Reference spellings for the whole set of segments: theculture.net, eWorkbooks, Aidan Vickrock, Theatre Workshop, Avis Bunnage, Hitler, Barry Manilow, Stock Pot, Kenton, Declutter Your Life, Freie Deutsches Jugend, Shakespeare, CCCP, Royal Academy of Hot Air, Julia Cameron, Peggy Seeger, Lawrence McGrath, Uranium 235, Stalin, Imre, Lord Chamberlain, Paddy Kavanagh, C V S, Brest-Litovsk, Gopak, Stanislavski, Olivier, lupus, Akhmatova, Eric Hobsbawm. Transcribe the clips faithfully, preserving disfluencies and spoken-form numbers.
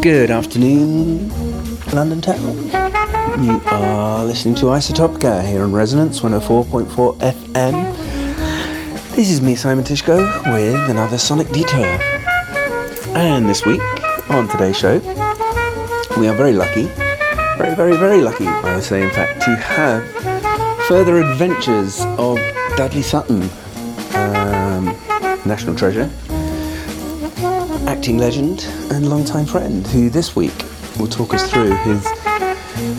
Good afternoon, London Town. You are listening to Isotopica here on Resonance one oh four point four F M. This is me, Simon Tyszko, with another Sonic Detour. And this week, on today's show, we are very lucky, very, very, very lucky, I would say, in fact, to have further adventures of Dudley Sutton, um, national treasure, acting legend and longtime friend, who this week will talk us through his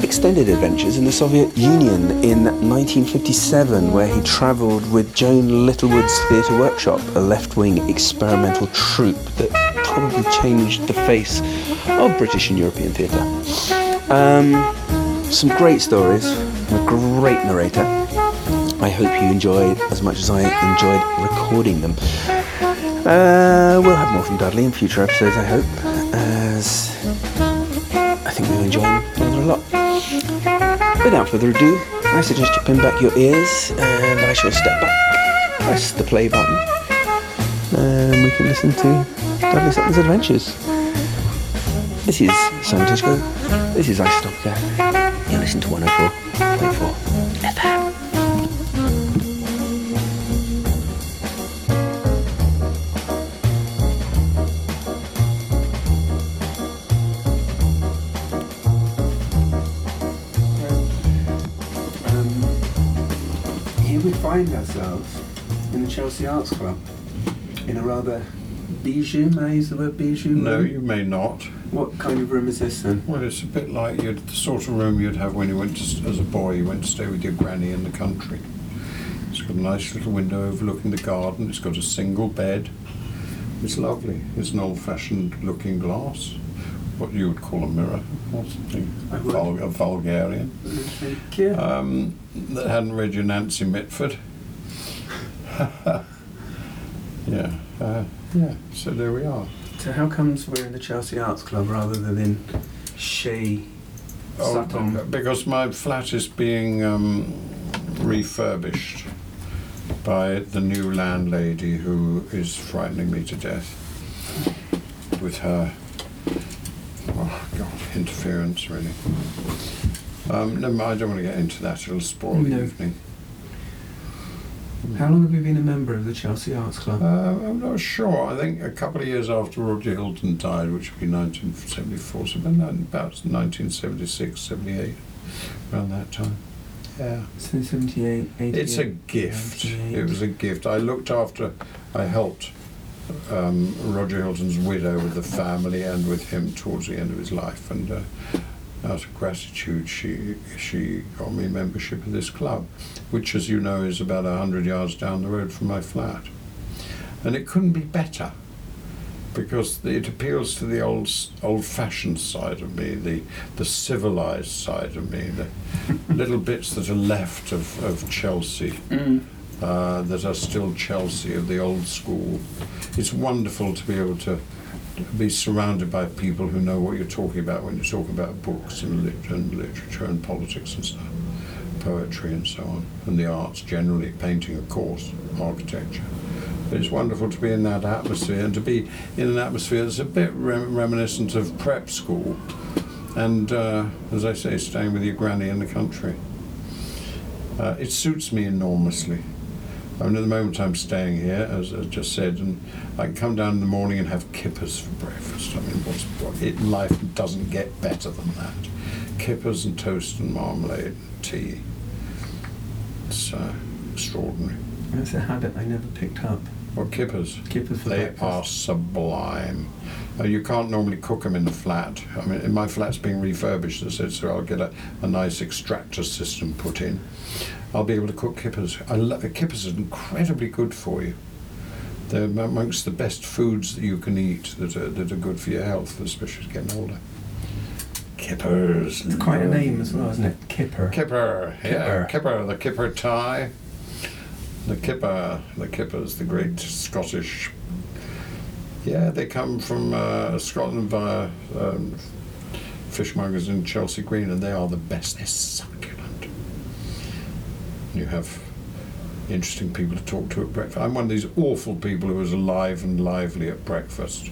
extended adventures in the Soviet Union in nineteen fifty-seven, where he travelled with Joan Littlewood's Theatre Workshop, a left-wing experimental troupe that probably changed the face of British and European theatre. Um, some great stories, a great narrator. I hope you enjoyed as much as I enjoyed recording them. Uh, we'll have more from Dudley in future episodes, I hope, as I think we'll enjoy him rather a lot. Without further ado, I suggest you pin back your ears, and I shall step back, press the play button, and we can listen to Dudley Sutton's adventures. This is Simon Tyszko, this is Isotopica, you listen to one oh four point four F M. Find ourselves in the Chelsea Arts Club in a rather bijou, may I use the word bijou? No, room? You may not. What kind of room is this then? Well, it's a bit like you'd, the sort of room you'd have when you went to, as a boy, you went to stay with your granny in the country. It's got a nice little window overlooking the garden, it's got a single bed. It's lovely. It's an old-fashioned looking glass, what you would call a mirror, or something, Vul- a vulgarian. Thank you. Um, that hadn't read your Nancy Mitford. yeah, uh, yeah. So there we are. So how comes we're in the Chelsea Arts Club rather than in Shea Sutton? Oh, because my flat is being um, refurbished by the new landlady, who is frightening me to death with her. Oh God, interference really. Um, no, I don't want to get into that, it'll spoil no. the evening. How long have you been a member of the Chelsea Arts Club? Uh, I'm not sure, I think a couple of years after Roger Hilton died, which would be nineteen seventy-four, so about nineteen seventy-six, seventy-eight, around that time. Yeah. So seventy-eight, eighty-eight. It's a gift, it was a gift. I looked after, I helped Um, Roger Hilton's widow with the family and with him towards the end of his life, and uh, out of gratitude she she got me membership of this club, which as you know is about a hundred yards down the road from my flat, and it couldn't be better because it appeals to the old old-fashioned side of me, the the civilized side of me, the little bits that are left of, of Chelsea. Mm. Uh, that are still Chelsea of the old school. It's wonderful to be able to be surrounded by people who know what you're talking about when you talk about books and, lit- and literature and politics and stuff, poetry and so on, and the arts generally, painting of course, architecture. But it's wonderful to be in that atmosphere, and to be in an atmosphere that's a bit rem- reminiscent of prep school and, uh, as I say, staying with your granny in the country. Uh, it suits me enormously. I mean, at the moment I'm staying here, as I just said, and I can come down in the morning and have kippers for breakfast. I mean, what's, what, it, life doesn't get better than that. Kippers and toast and marmalade and tea. It's uh, extraordinary. That's a habit I never picked up. What, kippers? Kippers for they breakfast. They are sublime. Uh, you can't normally cook them in the flat. I mean, my flat's being refurbished, so I'll get a, a nice extractor system put in. I'll be able to cook kippers. I lo- kippers are incredibly good for you. They're amongst the best foods that you can eat that are, that are good for your health, especially as you're getting older. Kippers. It's quite a name as well, isn't it? Kipper. Kipper, yeah. Kipper, Kipper the kipper Thai. The kipper, the kippers, the great Scottish. Yeah, they come from uh, Scotland via um, fishmongers in Chelsea Green, and they are the best. They're succulent. You have interesting people to talk to at breakfast. I'm one of these awful people who is alive and lively at breakfast.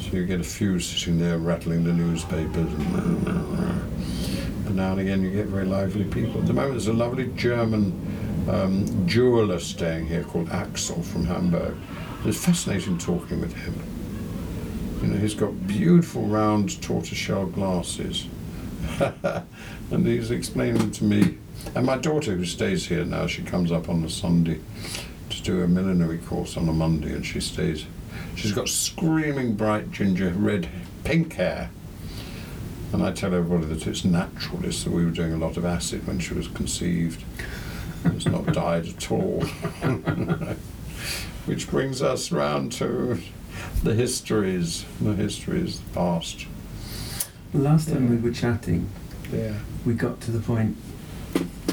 So you get a few sitting there rattling the newspapers and, and now and again you get very lively people. At the moment there's a lovely German um, jeweller staying here called Axel from Hamburg. It's fascinating talking with him. You know, he's got beautiful round tortoiseshell glasses. And he's explaining to me, and my daughter who stays here now, she comes up on a Sunday to do a millinery course on a Monday, and she stays. She's got screaming bright ginger red pink hair, and I tell everybody that it's natural. It's that we were doing a lot of acid when she was conceived. It's not dyed at all. Which brings us round to the histories, the histories, the past. Last time yeah. we were chatting, yeah. we got to the point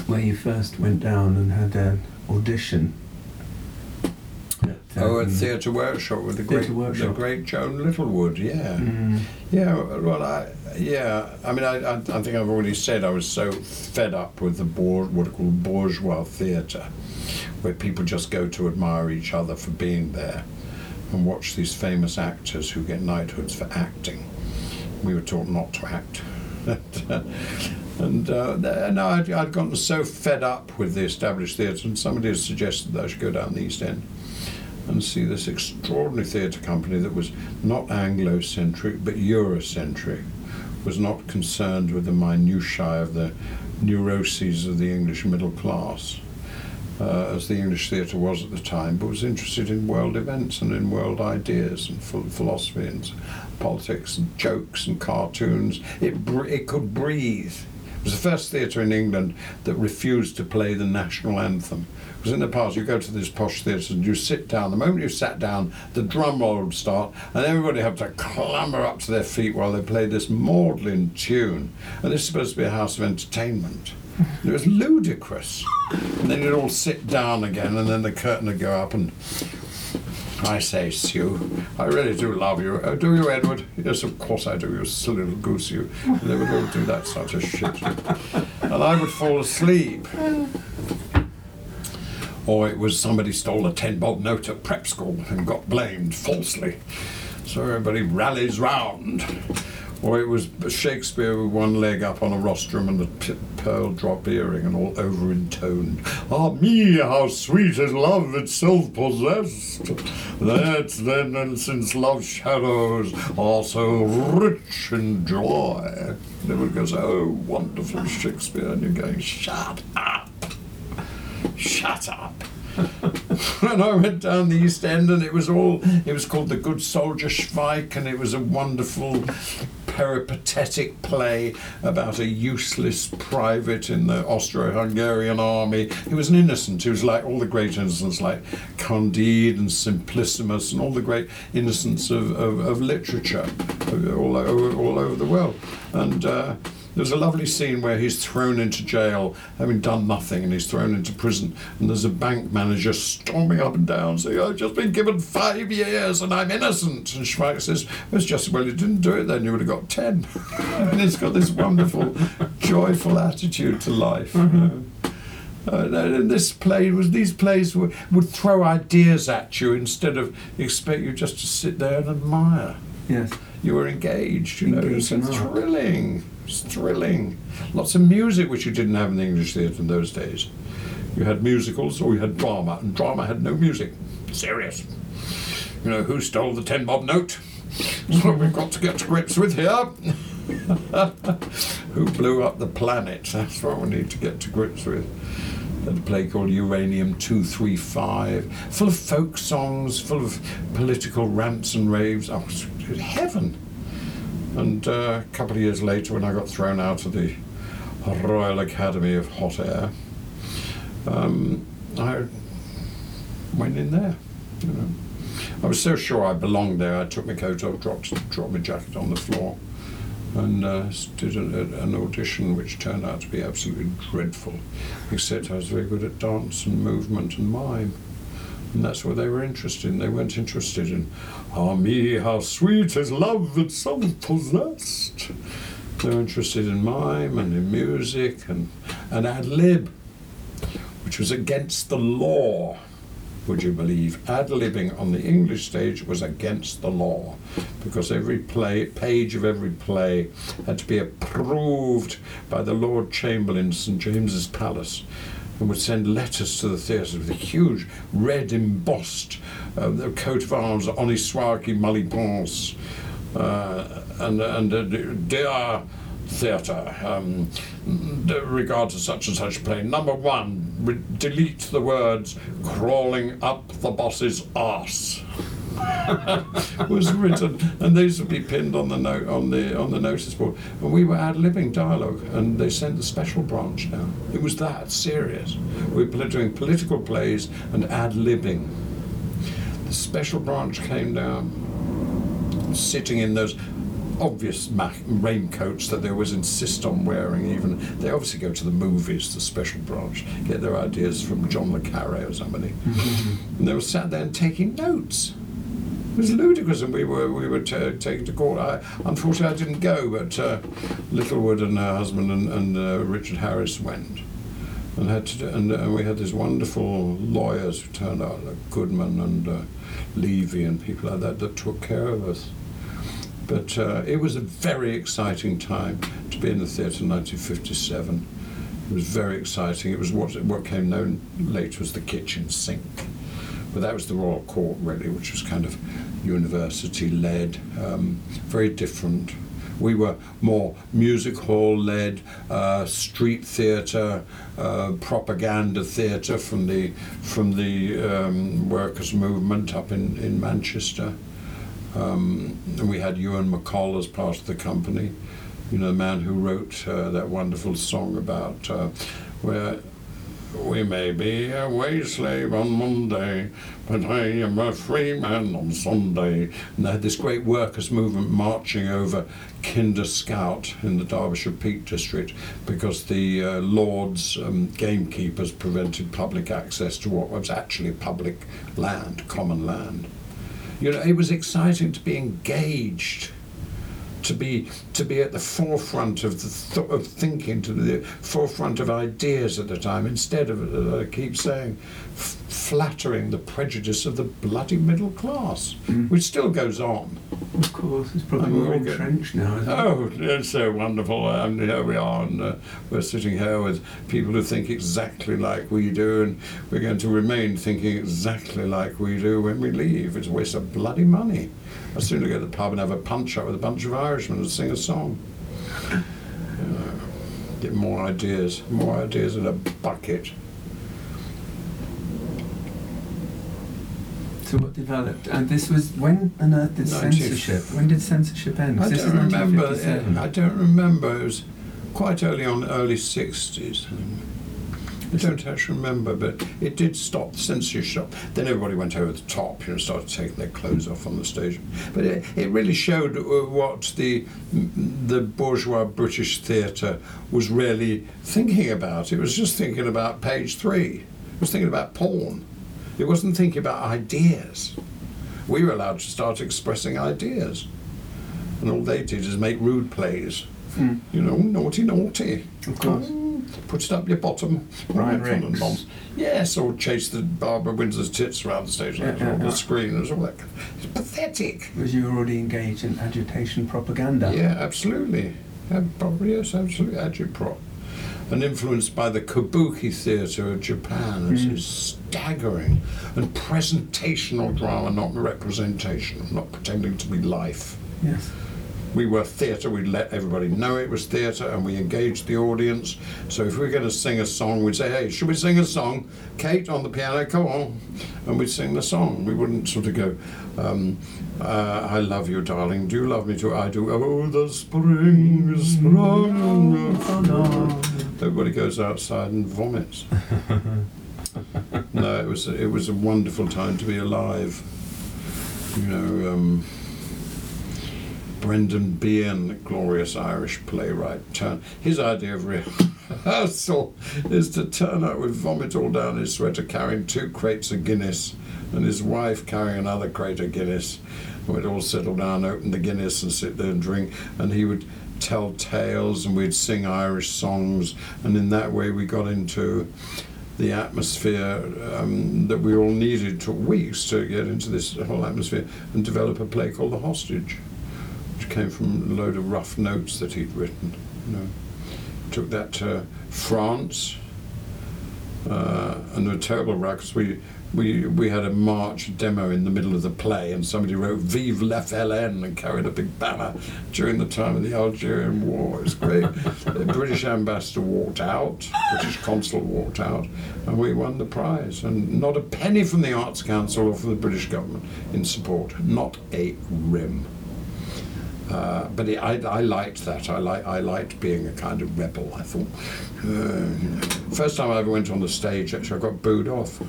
where you first went down and had an audition. At, um, oh, at Theatre Workshop with the great, workshop. the great Joan Littlewood. Yeah, mm. yeah. Well, I, yeah. I mean, I, I, I think I've already said I was so fed up with the bour- what I call bourgeois theatre, where people just go to admire each other for being there, and watch these famous actors who get knighthoods for acting. We were taught not to act. And uh, no, I'd, I'd gotten so fed up with the established theatre, and somebody had suggested that I should go down the East End and see this extraordinary theatre company that was not Anglo-centric but Eurocentric, was not concerned with the minutiae of the neuroses of the English middle class, uh, as the English theatre was at the time, but was interested in world events and in world ideas and ph- philosophy and politics and jokes and cartoons. It br- it could breathe. It was the first theatre in England that refused to play the national anthem. Because in the past, you go to this posh theatre and you sit down. The moment you sat down, the drum roll would start, and everybody had to clamber up to their feet while they played this maudlin tune. And this is supposed to be a house of entertainment. It was ludicrous. And then you'd all sit down again, and then the curtain would go up, and I say, Sue, I really do love you. Oh, do you, Edward? Yes, of course I do, you silly little goose, you. And they would all do that sort of shit. And I would fall asleep. Or it was somebody stole a ten-bob note at prep school and got blamed falsely. So everybody rallies round. Or it was Shakespeare with one leg up on a rostrum and a pearl drop earring and all over intoned. Ah me, how sweet is love itself possessed! That then and since love shadows are so rich in joy. And everyone goes, oh, wonderful Shakespeare, and you're going, shut up! Shut up! And I went down the East End, and it was all, it was called The Good Soldier Schweik, and it was a wonderful peripatetic play about a useless private in the Austro-Hungarian army. He was an innocent. He was like all the great innocents, like Candide and Simplissimus and all the great innocents of, of, of literature all over, all over the world. And uh, there's a lovely scene where he's thrown into jail, having done nothing, and he's thrown into prison, and there's a bank manager storming up and down saying, I've just been given five years and I'm innocent. And Švejk says, it's just, well, you didn't do it then, you would have got ten. And he's got this wonderful, joyful attitude to life. Mm-hmm. Uh, and this play was, these plays were, would throw ideas at you instead of expect you just to sit there and admire. Yes. You were engaged, you know, engaged it was thrilling. It's thrilling. Lots of music, which you didn't have in the English theatre in those days. You had musicals or you had drama, and drama had no music. Serious. You know, who stole the ten-bob note? That's what we've got to get to grips with here. Who blew up the planet? That's what we need to get to grips with. Had a play called Uranium two thirty-five, full of folk songs, full of political rants and raves. Oh, it was heaven. And uh, a couple of years later, when I got thrown out of the Royal Academy of Hot Air, um, I went in there. You know, I was so sure I belonged there. I took my coat off, dropped, dropped my jacket on the floor, and uh, did an, an audition which turned out to be absolutely dreadful. Except I was very good at dance and movement and mime. And that's what they were interested in. They weren't interested in, ah me, how sweet is love that some possessed. They were interested in mime and in music and, and ad lib, which was against the law, would you believe. Ad-libbing on the English stage was against the law, because every play, page of every play had to be approved by the Lord Chamberlain in Saint James's Palace, and would send letters to the theatre with a huge red embossed uh, coat of arms, on his soir qui mal y pense, uh, and, and uh, dear theatre, um, regard to such and such play, number one, re- delete the words crawling up the boss's arse. Was written, and those would be pinned on the note on the on the notice board. And we were ad-libbing dialogue, and they sent the special branch down. It was that serious. We were doing political plays and ad-libbing. The special branch came down, sitting in those obvious ma- raincoats that they always insist on wearing. Even they obviously go to the movies, the special branch, get their ideas from John le Carré or somebody. And they were sat there and taking notes. It was ludicrous, and we were we were t- taken to court. I, unfortunately, I didn't go, but uh, Littlewood and her husband and, and uh, Richard Harris went, and had to do, and, and we had these wonderful lawyers who turned out, like Goodman and uh, Levy and people like that, that took care of us. But uh, it was a very exciting time to be in the theatre in nineteen fifty-seven. It was very exciting. It was what what came known later as the kitchen sink. But that was the Royal Court, really, which was kind of university-led, um, very different. We were more music hall-led, uh, street theatre, uh, propaganda theatre from the from the um, workers' movement up in, in Manchester. Um, and we had Ewan McColl as part of the company, you know, the man who wrote uh, that wonderful song about uh, where... We may be a wage slave on Monday, but I am a free man on Sunday. And they had this great workers' movement marching over Kinder Scout in the Derbyshire Peak District, because the uh, Lords um, gamekeepers prevented public access to what was actually public land, common land. You know, it was exciting to be engaged, to be to be at the forefront of the th- of thinking, to the forefront of ideas at the time, instead of, uh, I keep saying, f- flattering the prejudice of the bloody middle class, mm. which still goes on. Of course, it's probably more entrenched now, isn't it? Oh, it's so wonderful. Um, here we are, and uh, we're sitting here with people who think exactly like we do, and we're going to remain thinking exactly like we do when we leave. It's a waste of bloody money. I'd sooner go to the pub and have a punch-up with a bunch of Irishmen and sing a song. You know, get more ideas, more ideas in a bucket. So what developed? And this was, when on earth did censorship, when did censorship end? I don't remember, yeah, I don't remember, it was quite early on, early sixties. I don't actually remember, but it did stop the censorship. Then everybody went over the top, you know, started taking their clothes off on the stage. But it, it really showed what the the bourgeois British theatre was really thinking about. It was just thinking about page three. It was thinking about porn. It wasn't thinking about ideas. We were allowed to start expressing ideas. And all they did is make rude plays. Mm. You know, naughty, naughty. Of course. Put it up your bottom, right, and bombs. Yes, or chase the Barbara Windsor's tits around the stage, yeah, yeah, on the right. Screen, and all that. It's pathetic. Because you were already engaged in agitation propaganda. Yeah, absolutely. Yeah, probably, yes, absolutely, agitprop. And influenced by the kabuki theatre of Japan, which mm. is staggering, and presentational drama, not representation, not pretending to be life. Yes. We were theatre, we let everybody know it was theatre, and we engaged the audience. So if we were going to sing a song, we'd say, hey, should we sing a song? Kate on the piano, come on. And we'd sing the song. We wouldn't sort of go, um, uh, I love you, darling, do you love me too? I do. Oh, the spring is sprung. Everybody goes outside and vomits. No, it was, it was a wonderful time to be alive. You know... Um, Brendan Behan, the glorious Irish playwright, turn. His idea of rehearsal is to turn up with vomit all down his sweater, carrying two crates of Guinness, and his wife carrying another crate of Guinness. We'd all settle down, open the Guinness, and sit there and drink. And he would tell tales, and we'd sing Irish songs. And in that way, we got into the atmosphere um, that we all needed. Took weeks to get into this whole atmosphere and develop a play called The Hostage, which came from a load of rough notes that he'd written. You know. Took that to France, uh, and there were terrible rucks. We, we, we had a march demo in the middle of the play, and somebody wrote "Vive l'F L N" and carried a big banner during the time of the Algerian War. It was great. The British ambassador walked out, British consul walked out, and we won the prize. And not a penny from the Arts Council or from the British government in support. Not a rim. Uh, but it, I, I liked that. I, li I liked being a kind of rebel, I thought. Uh, first time I ever went on the stage, actually, I got booed off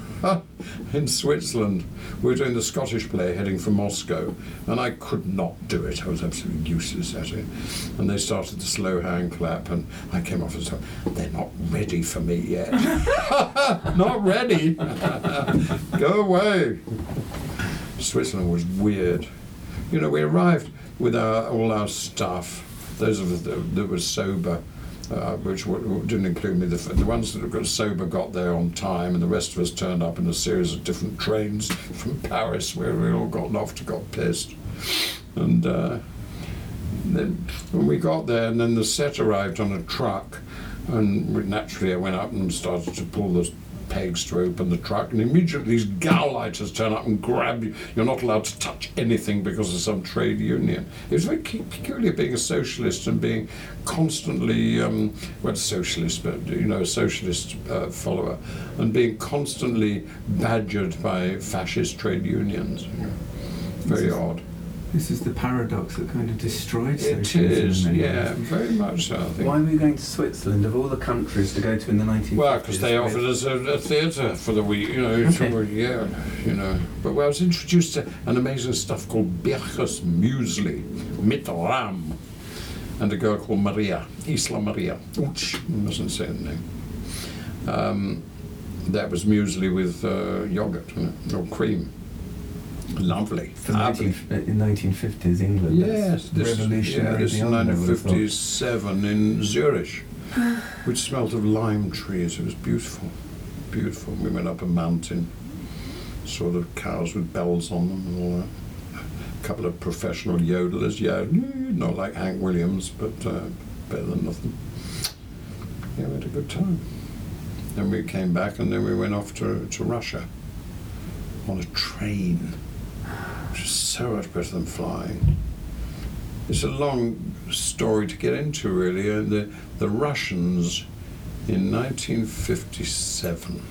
in Switzerland. We were doing the Scottish play, heading for Moscow, and I could not do it. I was absolutely useless at it. And they started the slow hand clap, and I came off and said, "They're not ready for me yet." Not ready? Go away. Switzerland was weird. You know, we arrived with our, all our stuff, those of us that, that were sober, uh, which w didn't include me. The, the ones that got sober got there on time, and the rest of us turned up in a series of different trains from Paris, where we all got off and got pissed. And uh, then when we got there, and then the set arrived on a truck, and we, naturally I went up and started to pull the pegs to open the truck, and immediately these gauleiters turn up and grab you. You're not allowed to touch anything because of some trade union. It was very peculiar being a socialist and being constantly, um, well, socialist, but you know, a socialist uh, follower, and being constantly badgered by fascist trade unions. Very this is, odd. This is the paradox that kind of destroys socialism. It is, yeah, very much so, I think. Why were you going to Switzerland, of all the countries to go to in the nineteen fifties? Well, because they offered us a, a theatre for the week, you know, okay. for a year, you know. But well, I was introduced to an amazing stuff called Birches Muesli, mit Ram, and a girl called Maria, Isla Maria. Ouch, I mustn't say the name. Um, that was muesli with uh, yoghurt, or cream. Lovely. nineteen, in nineteen fifties England. Yes, this revolutionary. Is yeah, nineteen fifty-seven in Zurich, which smelt of lime trees. It was beautiful, beautiful. We went up a mountain, sort of cows with bells on them and all that. A couple of professional yodelers, yeah, not like Hank Williams, but uh, better than nothing. Yeah, we had a good time. Then we came back, and then we went off to, to Russia. On a train, which is so much better than flying. It's a long story to get into, really. And the, the Russians in nineteen fifty-seven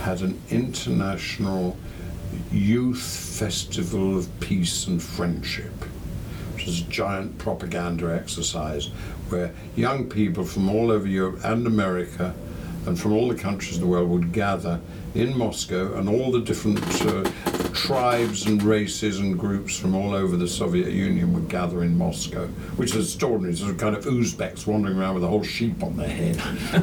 had an international youth festival of peace and friendship, which is a giant propaganda exercise where young people from all over Europe and America and from all the countries of the world would gather in Moscow, and all the different uh, tribes and races and groups from all over the Soviet Union would gather in Moscow, which was extraordinary. There were kind of Uzbeks wandering around with a whole sheep on their head.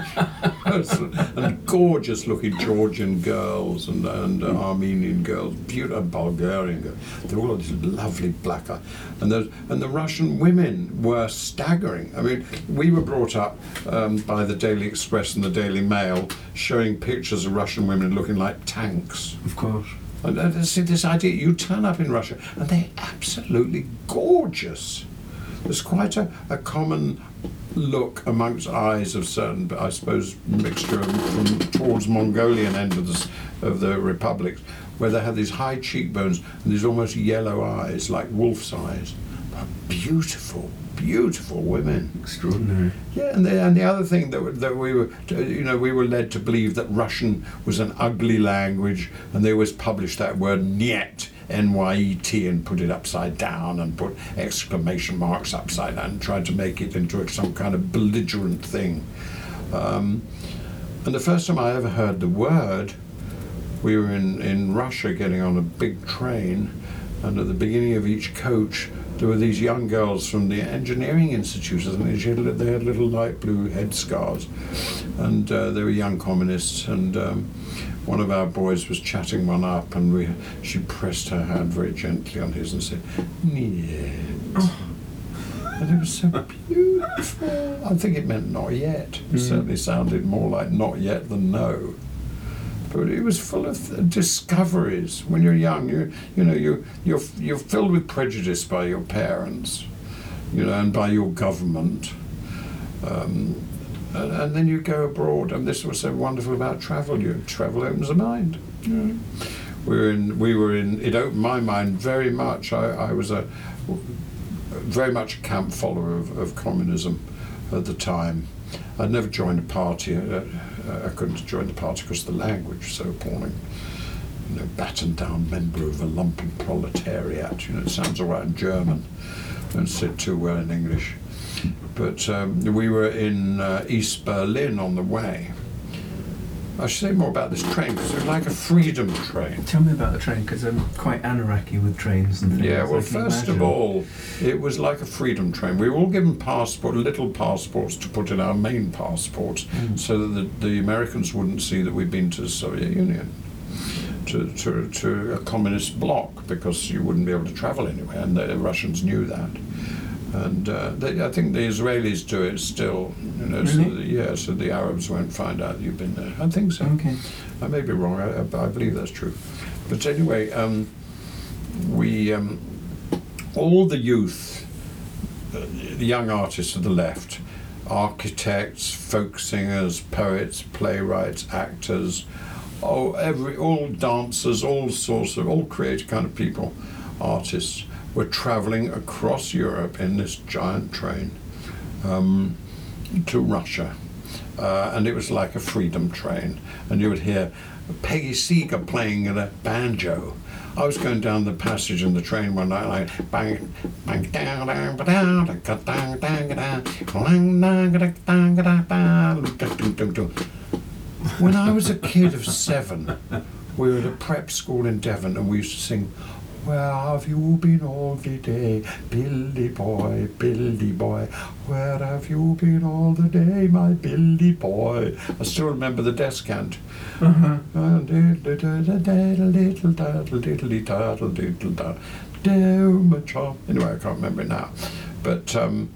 And gorgeous looking Georgian girls and, and uh, Armenian girls, beautiful Bulgarian girls. They were all these lovely black eyes. And, and the Russian women were staggering. I mean, we were brought up um, by the Daily Express and the Daily Mail showing pictures of Russian women looking like tanks. Of course. And uh, see, this idea, you turn up in Russia and they're absolutely gorgeous. There's quite a, a common look amongst eyes of certain, but I suppose mixture of, from towards Mongolian end of the, of the republic, where they have these high cheekbones and these almost yellow eyes, like wolf's eyes. But beautiful, beautiful women. Extraordinary. Yeah, and the, and the other thing that, that we were, you know, we were led to believe that Russian was an ugly language, and they always published that word "nyet." N Y E T and put it upside down and put exclamation marks upside down and tried to make it into some kind of belligerent thing. Um, and the first time I ever heard the word, we were in, in Russia getting on a big train, and at the beginning of each coach there were these young girls from the engineering institutes, and they had little light blue headscarves, and uh, they were young communists, and um, one of our boys was chatting one up, and we, she pressed her hand very gently on his and said, "Niet." Oh. and it was so beautiful. I think it meant not yet. It mm. certainly sounded more like not yet than no. But it was full of th- discoveries. When you're young, you you know you you're you're filled with prejudice by your parents, you know, and by your government. Um, and, and then you go abroad, and this was so wonderful about travel. You travel opens the mind. You know. We were in. We were in. It opened my mind very much. I, I was a very much a camp follower of, of communism at the time. I'd never joined a party. I, I couldn't join the party because the language was so appalling. You know, battened down member of a lumpen proletariat. You know, it sounds all right in German. Don't sit too well in English. But um, we were in uh, East Berlin on the way. I should say more about this train because it was like a freedom train. Tell me about the train because I'm quite anarchy with trains and things. Yeah, well, first imagine. of all, it was like a freedom train. We were all given passport, little passports to put in our main passports mm. so that the, the Americans wouldn't see that we'd been to the Soviet Union, to, to, to a communist bloc, because you wouldn't be able to travel anywhere, and the Russians knew that. And uh, they, I think the Israelis do it still, you know, really? so the, yeah, so the Arabs won't find out you've been there. I think so. Okay. I may be wrong. I, I believe that's true. But anyway, um, we um, all the youth, uh, the young artists of the left, architects, folk singers, poets, playwrights, actors, oh, every all dancers, all sorts of all creative kind of people, artists. Were travelling across Europe in this giant train um, to Russia, uh, and it was like a freedom train. And you would hear Peggy Seeger playing a banjo. I was going down the passage in the train one night, like bang, bang, down, down, down, down, down, down. When I was a kid of seven, we were at a prep school in Devon, and we used to sing. Where have you been all the day, Billy Boy, Billy Boy? Where have you been all the day, my Billy Boy? I still remember the descant. Anyway, I can't remember it now. But um,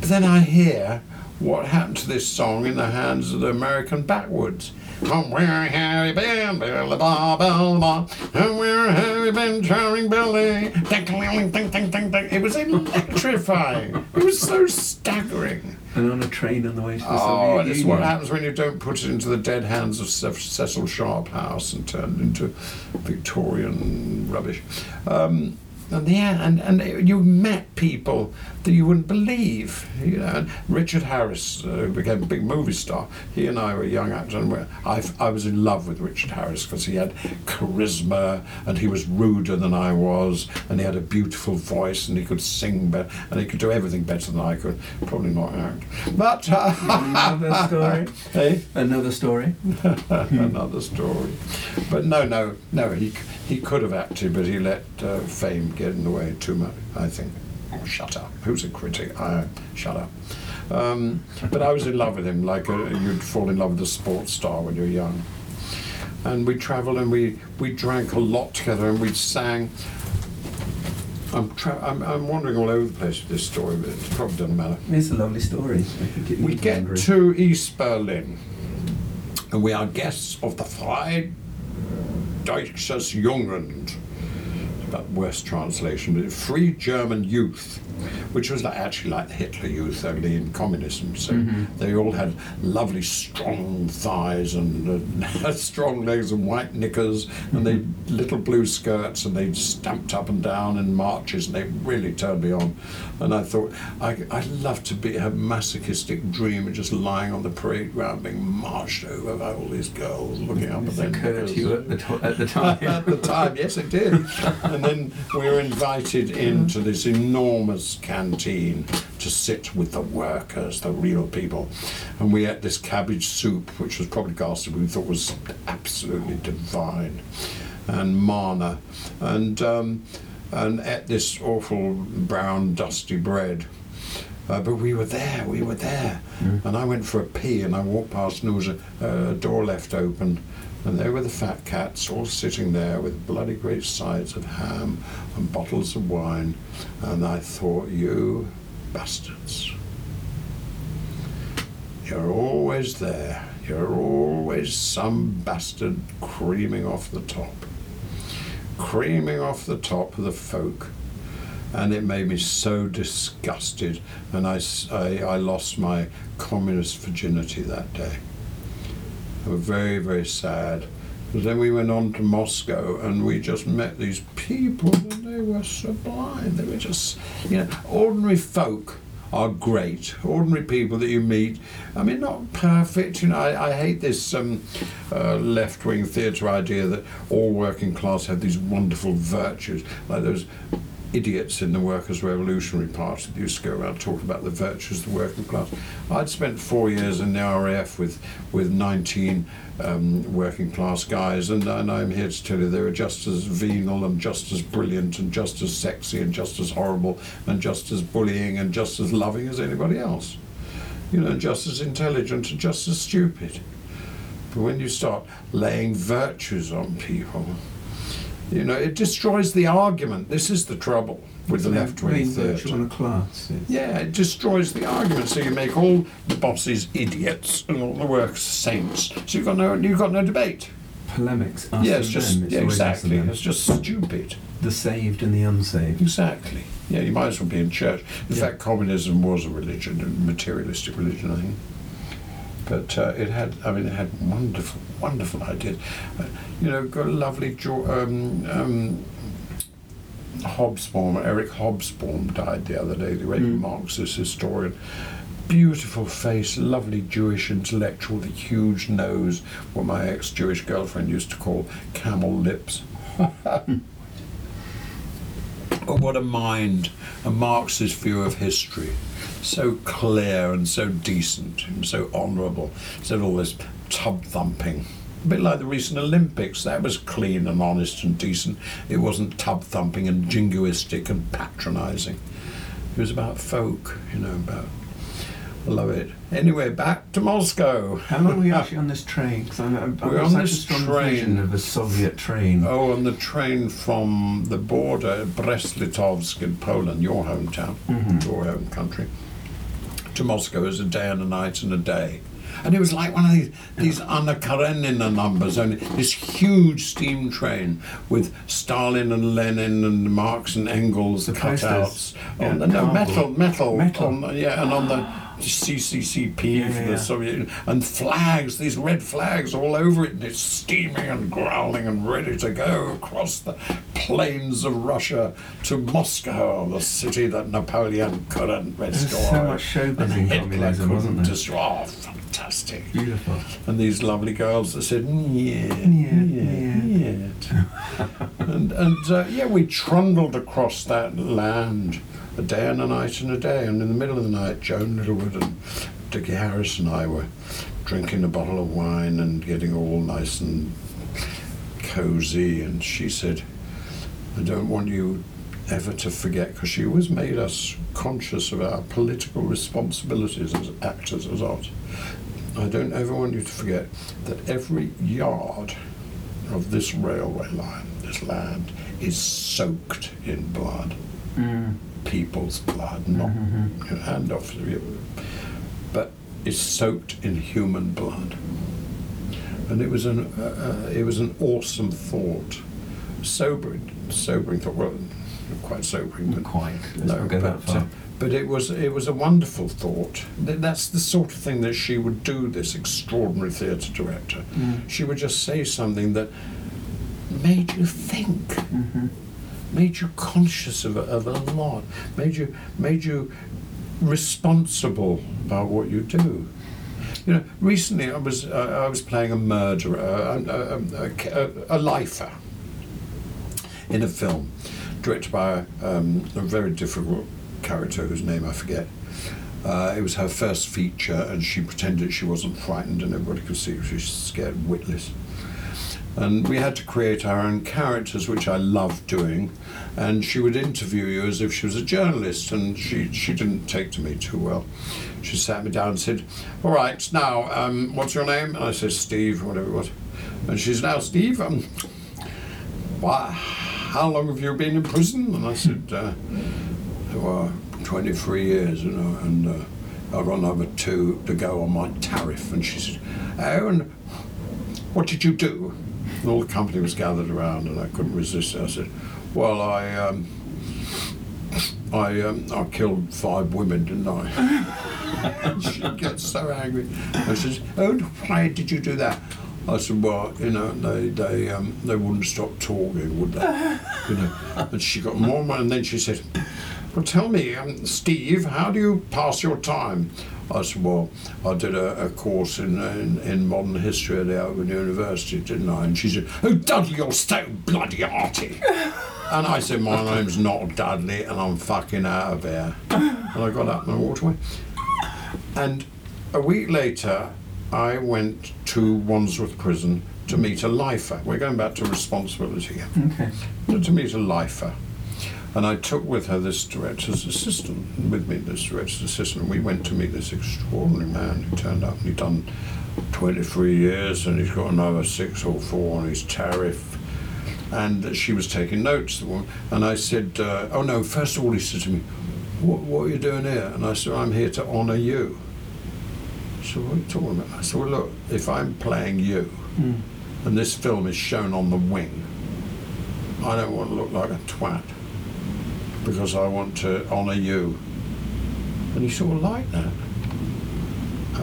then I hear what happened to this song in the hands of the American backwoods. Oh, where have you been, Billy Bob, Billy Bob? Oh, where have you been, Charming Billy? It was electrifying. It was so staggering. And on a train on the way to the oh, Soviet Union. Oh, and it's what happens when you don't put it into the dead hands of Cecil Sharp House and turn it into Victorian rubbish. Um, And, yeah, and and you met people that you wouldn't believe, you know. And Richard Harris, uh, who became a big movie star, he and I were young actors, and we're, I, I was in love with Richard Harris because he had charisma, and he was ruder than I was, and he had a beautiful voice, and he could sing better, and he could do everything better than I could, probably not act. But uh, another story. Hey? Another story. Another story. But no, no, no. He he could have acted, but he let uh, fame. Get in the way too much, I think. Oh, shut up. Who's a critic? I shut up. Um, but I was in love with him, like a, you'd fall in love with a sports star when you're young. And we travelled and we, we drank a lot together and we sang. I'm, tra- I'm I'm wandering all over the place with this story, but it probably doesn't matter. It's a lovely story. We get to East Berlin and we are guests of the Freie Deutsches Jugend. That worst translation, but Free German Youth, which was like, actually like Hitler Youth, only in communism. So mm-hmm. they all had lovely strong thighs and uh, strong legs and white knickers mm-hmm. and they little blue skirts and they stamped up and down in marches and they really turned me on. And I thought, I, I'd love to be a masochistic dream of just lying on the parade ground being marched over by all these girls looking up this at them. Occurred to you at the, to- at the time? At the time, yes it did. And then we were invited into this enormous canteen to sit with the workers, the real people. And we ate this cabbage soup, which was probably ghastly, we thought was absolutely divine, and marna, and um, and ate this awful brown dusty bread. Uh, but we were there, we were there. Mm. And I went for a pee and I walked past and there was a, a door left open. And there were the fat cats all sitting there with bloody great sides of ham and bottles of wine. And I thought, you bastards. You're always there. You're always some bastard creaming off the top. Creaming off the top of the folk. And it made me so disgusted, and I, I, I lost my communist virginity that day. It was very, very sad. But then we went on to Moscow, and we just met these people, and they were sublime. They were just, you know, ordinary folk are great. Ordinary people that you meet, I mean, not perfect. You know, I, I hate this um, uh, left-wing theatre idea that all working class have these wonderful virtues, like those idiots in the Workers' Revolutionary Party that used to go around talking about the virtues of the working class. I'd spent four years in the R A F with with nineteen um, working class guys, and, and I'm here to tell you they were just as venal and just as brilliant and just as sexy and just as horrible and just as bullying and just as loving as anybody else. You know, just as intelligent and just as stupid. But when you start laying virtues on people, you know, it destroys the argument. This is the trouble with the left-wing theatre. On a class. Yeah, it destroys the argument. So you make all the bosses idiots and all the workers saints. So you've got no, you've got no debate. Polemics. Yeah, it's just yeah, exactly. It's just stupid. The saved and the unsaved. Exactly. Yeah, you might as well be in church. In yeah. fact, communism was a religion, a materialistic religion, I think. But uh, it had, I mean, it had wonderful, wonderful ideas. Uh, you know, got a lovely, um, um, Hobsbawm, Eric Hobsbawm died the other day, the great mm. Marxist historian. Beautiful face, lovely Jewish intellectual, the huge nose, what my ex-Jewish girlfriend used to call camel lips. Oh, what a mind, a Marxist view of history. So clear and so decent and so honourable, instead of all this tub-thumping. A bit like the recent Olympics, that was clean and honest and decent. It wasn't tub-thumping and jingoistic and patronising. It was about folk, you know, about... I love it. Anyway, back to Moscow. How long were you actually on this train? Because I'm, I'm, I'm we're on this train of a Soviet train. Oh, on the train from the border, Brest-Litovsk in Poland, your hometown, mm-hmm. your home country, to Moscow. It was a day and a night and a day. And it was like one of these, these Anna Karenina numbers, only this huge steam train with Stalin and Lenin and Marx and Engels the cutouts. Yeah, on the, no, metal, metal. Metal. On the, yeah, and on the C C C P yeah, for the yeah. Soviet Union, and flags, these red flags all over it, and it's steaming and growling and ready to go across the plains of Russia to Moscow, the city that Napoleon couldn't restore. There's so much showbiz communism, wasn't there? Destroy. Oh, fantastic. Beautiful. And these lovely girls that said, yeah, yeah, yeah. And, and uh, yeah, we trundled across that land. A day and a night and a day, and in the middle of the night, Joan Littlewood and Dickie Harris and I were drinking a bottle of wine and getting all nice and cosy, and she said, I don't want you ever to forget, because she always made us conscious of our political responsibilities as actors as art. I don't ever want you to forget that every yard of this railway line, this land, is soaked in blood. Mm. People's blood, not mm-hmm. you know, hand off, but it's soaked in human blood. And it was an uh, uh, it was an awesome thought, sobering, sobering thought. Well, not quite sobering, but not quite. Let's no, not go but, that far. Uh, but it was it was a wonderful thought. That's the sort of thing that she would do. This extraordinary theatre director, mm. she would just say something that made you think. Mm-hmm. Made you conscious of a, of a lot, made you made you responsible about what you do. You know, recently I was uh, I was playing a murderer, a, a, a, a lifer, in a film, directed by um, a very difficult character whose name I forget. Uh, it was her first feature, and she pretended she wasn't frightened, and everybody could see she was scared witless. And we had to create our own characters, which I loved doing. And she would interview you as if she was a journalist, and she, she didn't take to me too well. She sat me down and said, all right, now, um, what's your name? And I said, Steve, whatever it was. And she's now, Steve, um, why, how long have you been in prison? And I said, uh, well, twenty-three years, you know, and uh, I've run over two to go on my tariff. And she said, oh, and what did you do? And all the company was gathered around, and I couldn't resist it. I said, well, I, um, I, um, I killed five women, didn't I? She gets so angry. I said, oh, why did you do that? I said, well, you know, they, they, um, they wouldn't stop talking, would they? You know, and she got more and more, and then she said, well, tell me, um, Steve, how do you pass your time? I said, well, I did a, a course in, in, in modern history at the Open University, didn't I? And she said, oh, Dudley, you're so bloody arty. And I said, my name's not Dudley, and I'm fucking out of here. And I got up and I walked away. And a week later, I went to Wandsworth Prison to meet a lifer. We're going back to responsibility here. Okay. So to meet a lifer. And I took with her this director's assistant, with me this director's assistant. We went to meet this extraordinary man who turned up, and he'd done twenty-three years, and he's got another six or four on his tariff. And she was taking notes, the woman. And I said, uh, oh no, first of all, he said to me, what, what are you doing here? And I said, I'm here to honour you. She said, what are you talking about? I said, well, look, if I'm playing you, mm. and this film is shown on the wing, I don't want to look like a twat, because I want to honour you. And he sort of liked that.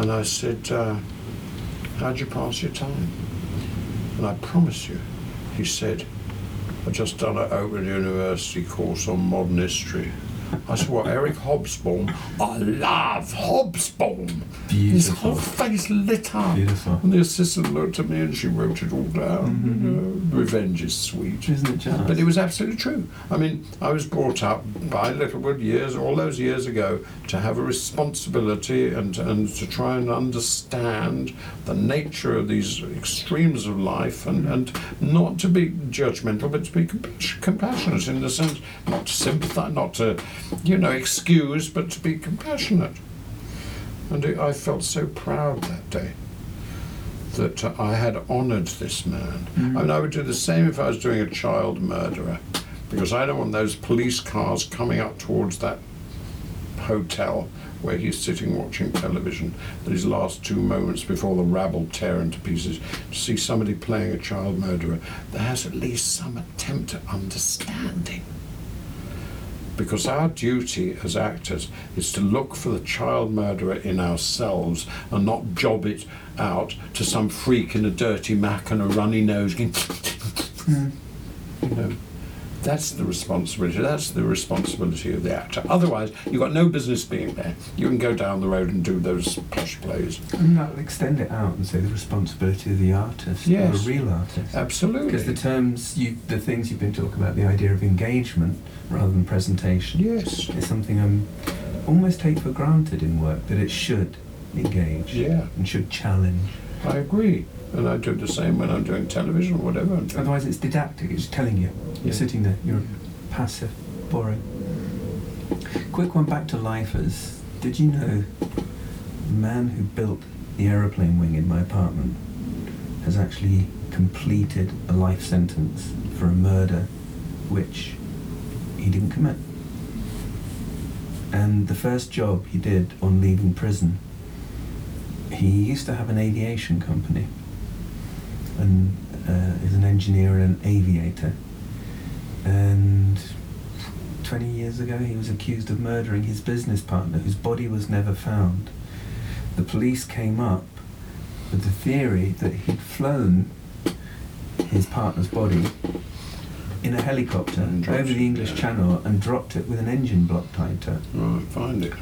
And I said, uh, how'd you pass your time? And I promise you, he said, I've just done an Open University course on modern history. I said, well, Eric Hobsbawm, I love Hobsbawm. Beautiful. His whole face lit up. Beautiful. And the assistant looked at me and she wrote it all down. Mm-hmm. You know, revenge is sweet. Isn't it just? But it was absolutely true. I mean, I was brought up by Littlewood years, all those years ago, to have a responsibility and, and to try and understand the nature of these extremes of life, and, and not to be judgmental, but to be compassionate, in the sense, not to sympathise, not to, you know, excuse, but to be compassionate. And it, I felt so proud that day that uh, I had honoured this man. Mm-hmm. I mean, I would do the same if I was doing a child murderer, because I don't want those police cars coming up towards that hotel where he's sitting watching television at his last two moments before the rabble tear into pieces. To see somebody playing a child murderer, there has at least some attempt at understanding. Because our duty as actors is to look for the child murderer in ourselves and not job it out to some freak in a dirty mac and a runny nose going, mm. You know, that's the responsibility, that's the responsibility of the actor. Otherwise, you've got no business being there. You can go down the road and do those plush plays. And that'll extend it out and say the responsibility of the artist, yes, or a real artist. Absolutely. Because the terms, you, the things you've been talking about, the idea of engagement, rather than presentation. Yes. It's something I almost take for granted in work, that it should engage, yeah, and should challenge. I agree. And I do the same when I'm doing television or whatever. Otherwise it's didactic, it's telling you. Yeah. You're sitting there, you're passive, boring. Quick one back to lifers. Did you know the man who built the aeroplane wing in my apartment has actually completed a life sentence for a murder which he didn't commit? And the first job he did on leaving prison, he used to have an aviation company, and uh, is an engineer and an aviator. And twenty years ago he was accused of murdering his business partner, whose body was never found. The police came up with the theory that he'd flown his partner's body in a helicopter over the English Channel and dropped it with an engine block tied to it. Right, find it.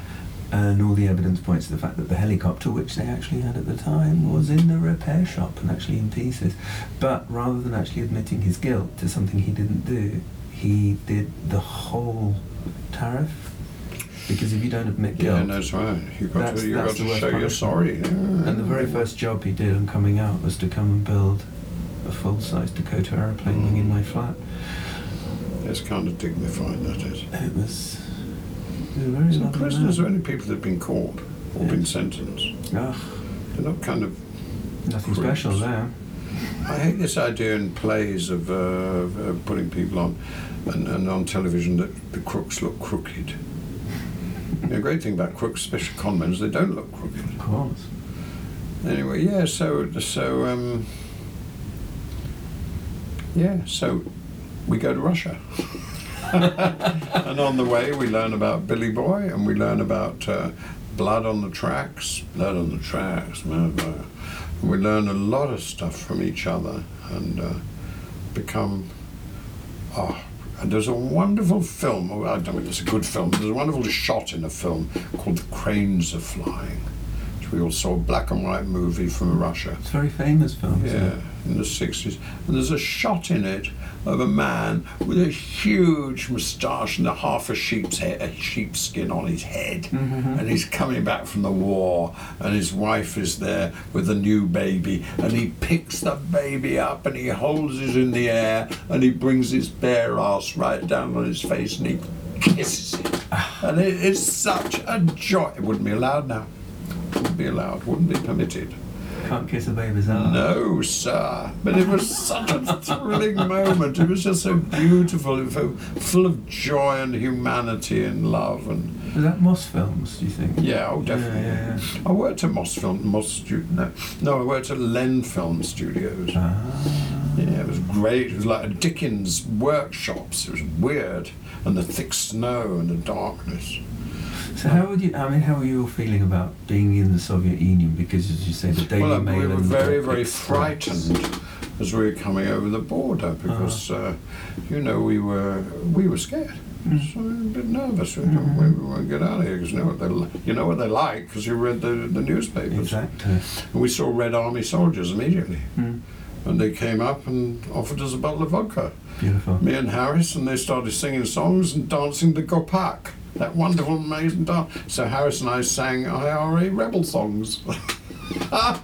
And all the evidence points to the fact that the helicopter, which they actually had at the time, was in the repair shop and actually in pieces. But rather than actually admitting his guilt to something he didn't do, he did the whole tariff. Because if you don't admit guilt... Yeah, that's right. You've got that's, to, you've got to show punishment. You're sorry. Yeah. And the very first job he did on coming out was to come and build a full-size Dakota aeroplane wing mm. in my flat. It's kind of dignified, that is. It was, it was very so lovely. Prisoners man. Are only people that have been caught or yeah. been sentenced. Oh. They're not kind of... Nothing groups. Special there. I hate this idea in plays of, uh, of putting people on and, and on television that the crooks look crooked. The great thing about crooks, especially conmen, is they don't look crooked. Of course. Anyway, yeah, so, so, um, yeah, so we go to Russia. And on the way we learn about Billy Boy and we learn about uh, blood on the tracks, blood on the tracks, murder. We learn a lot of stuff from each other and uh, become, oh, and there's a wonderful film, I don't mean it's a good film, but there's a wonderful shot in a film called The Cranes Are Flying, which we all saw, a black and white movie from Russia. It's a very famous film, isn't it? Yeah, in the sixties. And there's a shot in it of a man with a huge moustache and a half a sheep's head, a sheepskin on his head. Mm-hmm. And he's coming back from the war and his wife is there with a new baby and he picks the baby up and he holds it in the air and he brings his bare ass right down on his face and he kisses it. And it is such a joy. It wouldn't be allowed now. Wouldn't be allowed, wouldn't be permitted. Can't kiss a baby's ass. No, sir. But it was such a thrilling moment. It was just so beautiful. It was full of joy and humanity and love. And was that Mosfilms, do you think? Yeah, oh, definitely. Yeah, yeah, yeah. I worked at Mosfilm, Mos no, no, I worked at Len Film Studios. Ah. Yeah, it was great. It was like a Dickens workshops. It was weird, and the thick snow and the darkness. So how would you? I mean, how were you all feeling about being in the Soviet Union? Because, as you say, the Daily well, Mail. Well, we were very, very frightened as we were coming over the border because, uh-huh. uh, you know, we were we were scared. Mm. So we were a bit nervous. We mm-hmm. didn't, we won't get out of here because you know what they li- you know what they like because you read the the newspapers. Exactly. And we saw Red Army soldiers immediately, mm. and they came up and offered us a bottle of vodka. Beautiful. Me and Harris, and they started singing songs and dancing the Gopak. That wonderful, amazing dance. So Harris and I sang I R A rebel songs. A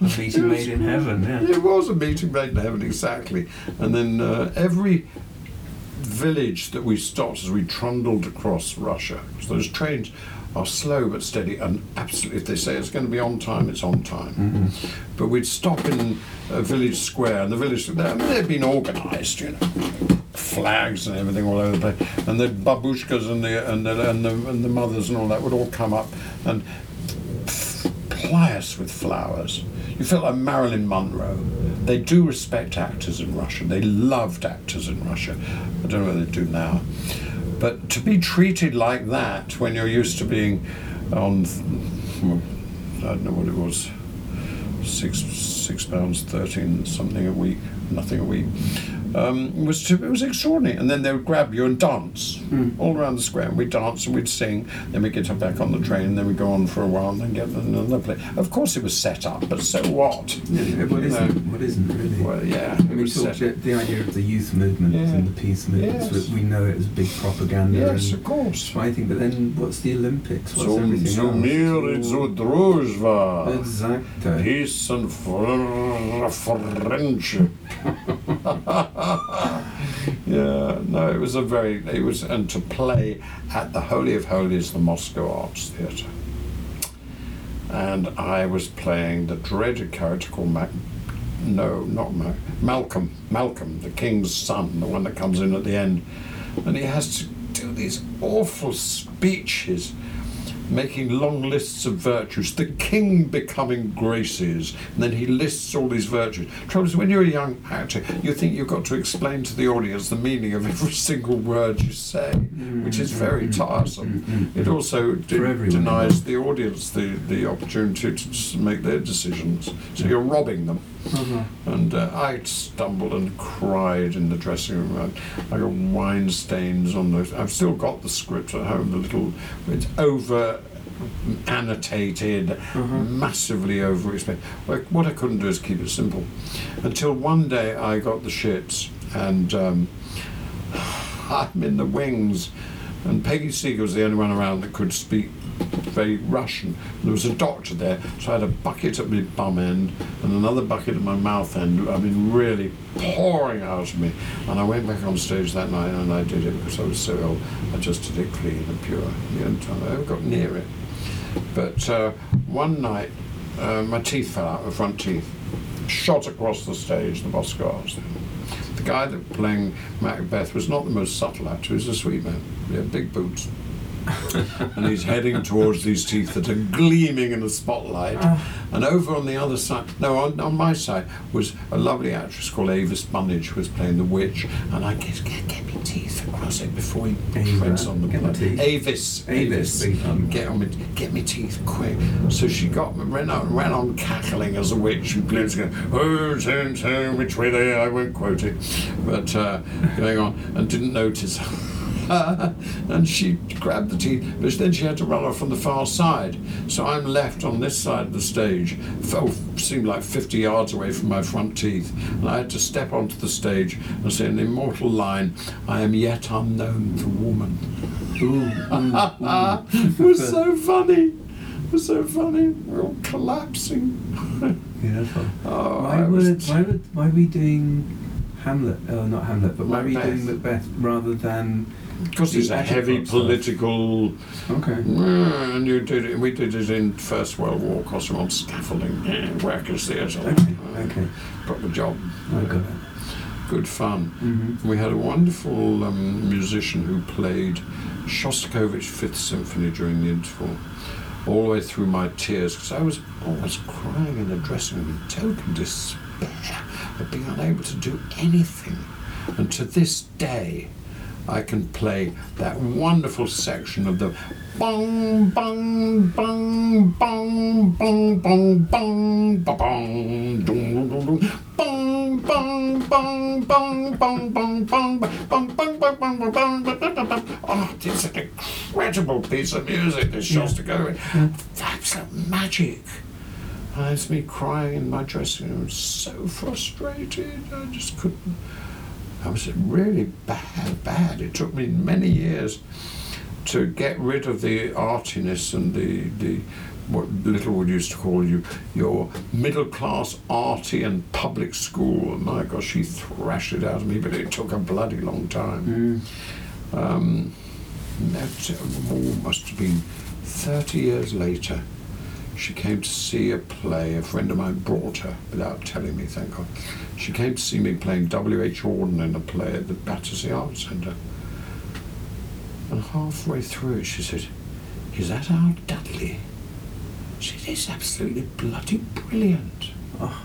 meeting was, made in heaven, yeah. It was a meeting made in heaven, exactly. And then uh, every village that we stopped as we trundled across Russia, because those trains are slow but steady, and absolutely, if they say it's going to be on time, it's on time. Mm-hmm. But we'd stop in a village square, and the village, there, I mean, they'd been organised, you know. Flags and everything all over the place, and the babushkas and the and the, and the and the mothers and all that would all come up and ply us with flowers. You felt like Marilyn Monroe. They do respect actors in Russia. They loved actors in Russia. I don't know whether they do now, but to be treated like that when you're used to being on, I don't know what it was, six six pounds thirteen something a week, nothing a week. Um, was to, it was extraordinary, and then they would grab you and dance mm. all around the square, and we'd dance and we'd sing, then we'd get back on the train, and then we'd go on for a while and then get another place. Of course it was set up, but so what? Yeah, what, isn't, what isn't really? Well, yeah. I mean, the, the idea of the youth movement yeah. and the peace movement, yes. we know it as big propaganda. Yes, and, of course. I think, but then what's the Olympics? What's so, everything so else? Exactly. Peace and friendship. Yeah, no, it was a very, it was, and to play at the Holy of Holies, the Moscow Arts Theatre. And I was playing the dreaded character called Mac, no, not Mac, Malcolm, Malcolm, the king's son, the one that comes in at the end. And he has to do these awful speeches, making long lists of virtues, the king becoming graces, and then he lists all these virtues. The trouble is, when you're a young actor, you think you've got to explain to the audience the meaning of every single word you say, which is very tiresome. It also de- denies the audience the, the opportunity to make their decisions, so you're robbing them. Uh-huh. And uh, I stumbled and cried in the dressing room. I got wine stains on those. I've still got the script at home, the little, it's over annotated, uh-huh. massively over explained. What I couldn't do is keep it simple. Until one day I got the shits, and um, I'm in the wings, and Peggy Seeger was the only one around that could speak very Russian. There was a doctor there, so I had a bucket at my bum end and another bucket at my mouth end, I mean really pouring out of me. And I went back on stage that night and I did it because I was so ill. I just did it clean and pure in the end time. I never got near it. But uh, one night, uh, my teeth fell out, my front teeth, shot across the stage, the Boscars. The guy that was playing Macbeth was not the most subtle actor, he was a sweet man. He had big boots. And he's heading towards these teeth that are gleaming in the spotlight. And over on the other side, no, on, on my side, was a lovely actress called Avis Bunnage, who was playing the witch. And I get, get, get me teeth, for Christ's sake, before he treads on the blood. Avis, Avis, Avis. Um, get on me, get me teeth quick. So she got ran on, ran on cackling as a witch, and Glenn's going, oh, turn, turn, which way they are, I won't quote it, but uh, going on, and didn't notice. Uh, and she grabbed the teeth, but then she had to run off on the far side. So I'm left on this side of the stage, felt, seemed like fifty yards away from my front teeth. And I had to step onto the stage and say an immortal line, I am yet unknown to woman. Ooh, it was so funny. It was so funny. We're all collapsing. Beautiful. Oh, why, were, t- why, were, why were we doing Hamlet, oh, not Hamlet, but why were we doing Macbeth rather than... Because it's a heavy political. Okay. And you did it. We did it in First World War costume on scaffolding. Yeah, Workers' Theatre. Okay. Okay. Proper job. I got it. Good fun. Mm-hmm. We had a wonderful um, musician who played Shostakovich's Fifth Symphony during the interval, all the way through my tears because I was always crying in the dressing room in token despair of being unable to do anything, and to this day. I can play that wonderful section of the bong bong bong bong bong bong bong bong bong bong bong bong bong bong bong bong bong bong bong bong bong. Oh, it's an incredible piece of music, this Shostakovich. That's a magic. And it's me crying in my dressing room, so frustrated. I just couldn't. I was really bad, bad. It took me many years to get rid of the artiness and the, the what Littlewood used to call you, your middle-class arty and public school. And my gosh, she thrashed it out of me, but it took a bloody long time. Mm. Um, that oh, must have been thirty years later. She came to see a play, a friend of mine brought her, without telling me, thank God. She came to see me playing W H Auden in a play at the Battersea Arts Centre. And halfway through it, she said, is that our Dudley? She said, it's absolutely bloody brilliant. Oh.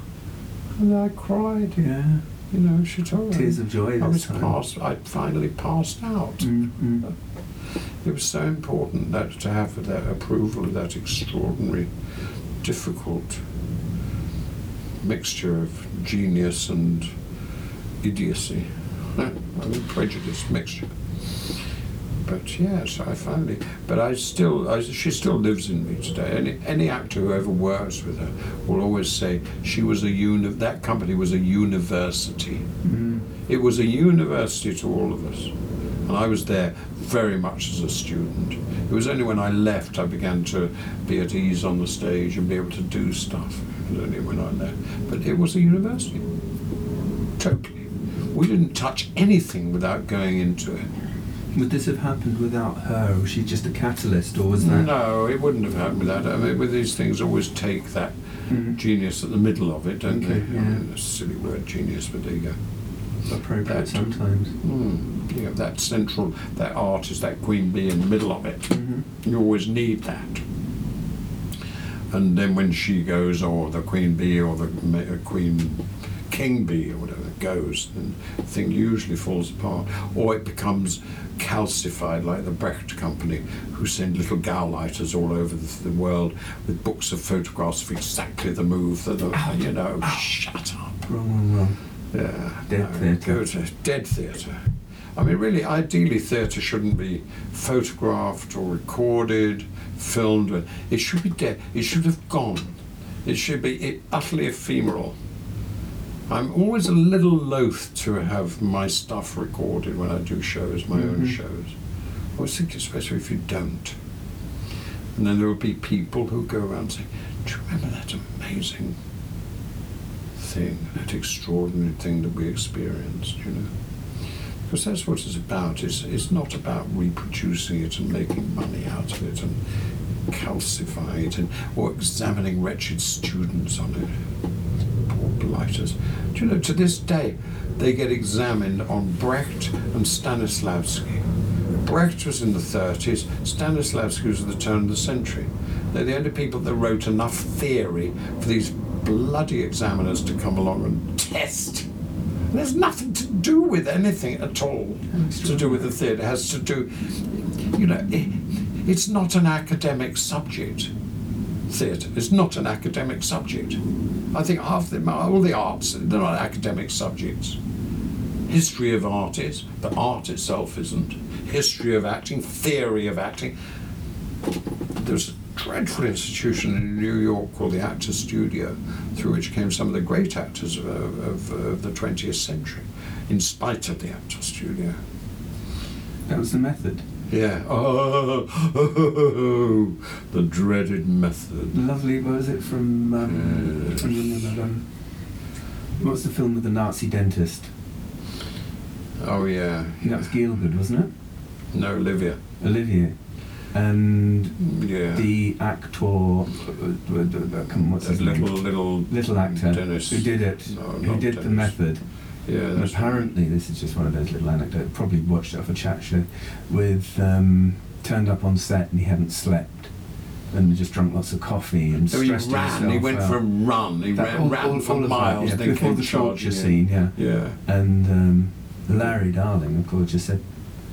And I cried, yeah. You know, she told me. Tears of joy I was time. Passed, I finally passed out. Mm-hmm. It was so important that to have that approval of that extraordinary, difficult mixture of genius and idiocy, I mean, prejudice mixture. But yes, I finally. But I still. I, she still lives in me today. Any any actor who ever works with her will always say she was a uni. That company was a university. Mm-hmm. It was a university to all of us. And I was there very much as a student. It was only when I left I began to be at ease on the stage and be able to do stuff. And only when I left. But it was a university. Totally. We didn't touch anything without going into it. Would this have happened without her? Was she just a catalyst, or was that? No, it wouldn't have happened without her. I mean, with these things, always take that mm-hmm. genius at the middle of it, don't okay, they? Yeah. I mean, that's a silly word, genius, but there you go. Appropriate that, sometimes. Mm, you know, that central, that artist, that queen bee in the middle of it. Mm-hmm. You always need that. And then when she goes, or the queen bee, or the queen king bee, or whatever goes, then the thing usually falls apart, or it becomes calcified, like the Brecht company, who send little Gauleiters all over the, the world with books of photographs of exactly the move that, the, you know, shut up. Wrong, wrong. Yeah, dead no, theatre. Go to dead theatre. I mean, really, ideally, theatre shouldn't be photographed or recorded, filmed. It should be dead. It should have gone. It should be utterly ephemeral. I'm always a little loath to have my stuff recorded when I do shows, my mm-hmm. own shows. I always think, especially if you don't. And then there would be people who would go around saying, do you remember that amazing thing, that extraordinary thing that we experienced, you know? Because that's what it's about. It's, it's not about reproducing it and making money out of it and calcifying it and, or examining wretched students on it. Poor blighters. Do you know, to this day, they get examined on Brecht and Stanislavski. Brecht was in the thirties, Stanislavski was at the turn of the century. They're the only people that wrote enough theory for these bloody examiners to come along and test. And there's nothing to do with anything at all to do with the theatre. It has to do, you know, it, it's not an academic subject, theatre. It's not an academic subject. I think half the, all the arts, they're not academic subjects. History of art is, but art itself isn't. History of acting, theory of acting. There's a dreadful institution in New York called the Actors' Studio, through which came some of the great actors of, of, of the twentieth century, in spite of the Actors' Studio. That was the method. Yeah. Oh, oh, oh, oh, oh, the dreaded method. Lovely. What was it from? Um, yes. um, what's the film with the Nazi dentist? Oh yeah. yeah. That was Gielgud, wasn't it? No, Olivier. Olivier. And yeah. the actor, what's his name? Little, little, little actor Dennis. who did it, no, who did Dennis. the method. Yeah, and apparently, this is just one of those little anecdotes, probably watched it off a chat show, with um, turned up on set and he hadn't slept and just drunk lots of coffee and so stressed he ran, himself he went out. for a run, he that, ran, all, ran all, for all miles, that, yeah, then came the torture scene, yeah. yeah. And um, Larry Darling, of course, just said,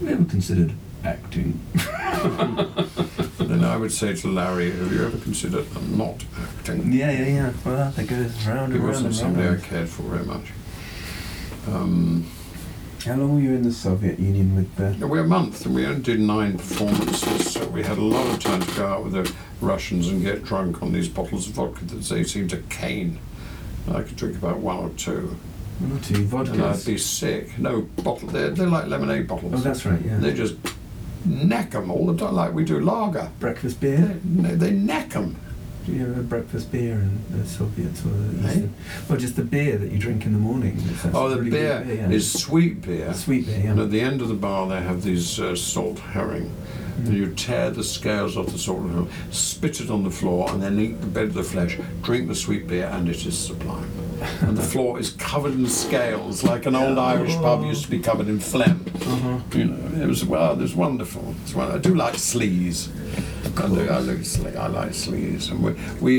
never considered acting. Then I would say to Larry, have you ever considered not acting? Yeah, yeah, yeah. Well, that goes round and round. It wasn't somebody I cared for very much. Um, How long were you in the Soviet Union with Bert? We were a month, and we only did nine performances, so we had a lot of time to go out with the Russians and get drunk on these bottles of vodka that they seemed to cane. And I could drink about one or two. One or two vodkas? And I'd be sick. No, bottle. They're, they're like lemonade bottles. Oh, that's right, yeah. They just neck them all the time, like we do lager. Breakfast beer? They, they neck them. Do you have a breakfast beer in the Soviets or the Eastern? Eh? Well, just the beer that you drink in the morning. Oh, the really beer, beer yeah. is sweet beer. Sweet beer, yeah. And at the end of the bar they have these uh, salt herring. Mm. And you tear the scales off the salt herring, spit it on the floor, and then eat the bed of the flesh, drink the sweet beer, and it is sublime. And the floor is covered in scales, like an old Irish pub used to be covered in phlegm. Uh-huh. You know, it was, well, it was wonderful. It's wonderful. I do like sleaze. I, do, I, do sle- I like sleaze. And we,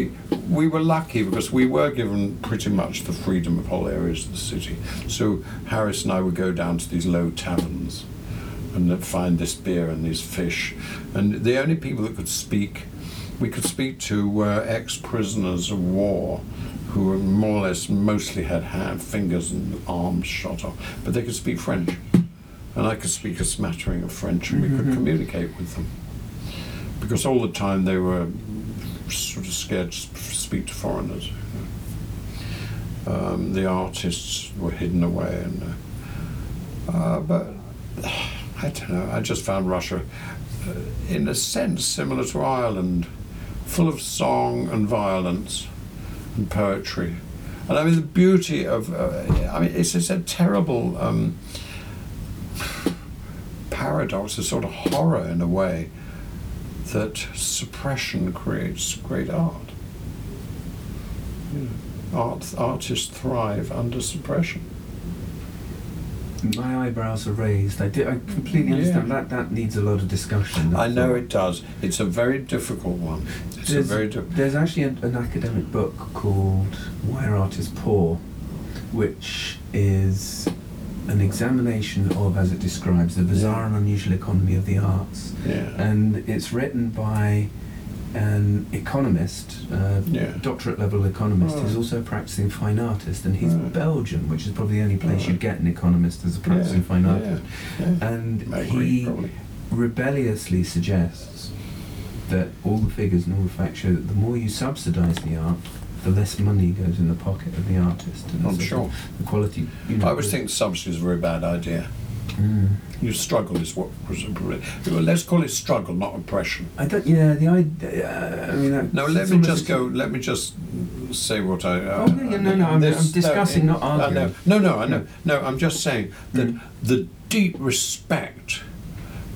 we, we were lucky because we were given pretty much the freedom of whole areas of the city. So Harris and I would go down to these low taverns and find this beer and these fish. And the only people that could speak, we could speak to were ex-prisoners of war who more or less mostly had hand, fingers and arms shot off, but they could speak French. And I could speak a smattering of French and we could communicate with them. Because all the time they were sort of scared to speak to foreigners. Um, the artists were hidden away. and uh, uh, But I don't know, I just found Russia uh, in a sense similar to Ireland, full of song and violence and poetry. And I mean the beauty of, uh, I mean it's, it's a terrible um, paradox, a sort of horror in a way, that suppression creates great art. Yeah. Art artists thrive under suppression. My eyebrows are raised. I, do, I completely understand yeah. that. That needs a lot of discussion. I know it does. It's a very difficult one. It's there's, a very di- there's actually an, an academic book called Where Art is Poor, which is an examination of, as it describes, the bizarre and unusual economy of the arts. Yeah. And it's written by an economist, uh, yeah. doctorate level economist, right. who's also a practicing fine artist, and he's right. Belgian, which is probably the only place right. you'd get an economist as a practicing yeah. fine artist. Yeah. Yeah. And agree, he probably. rebelliously suggests that all the figures and all the facts show that the more you subsidise the art, the less money goes in the pocket of the artist. And I'm sure. The quality. You know, I always think subsidy is a very bad idea. Mm. Your struggle is what was oppression. Let's call it struggle, not oppression. I don't. Yeah, the idea. Uh, I mean, no, let me just go. Let me just say what I. Uh, oh no, yeah, no, no. I'm, this, I'm discussing, no, it, not arguing. No, no, I know. Yeah. No, I'm just saying that mm. the deep respect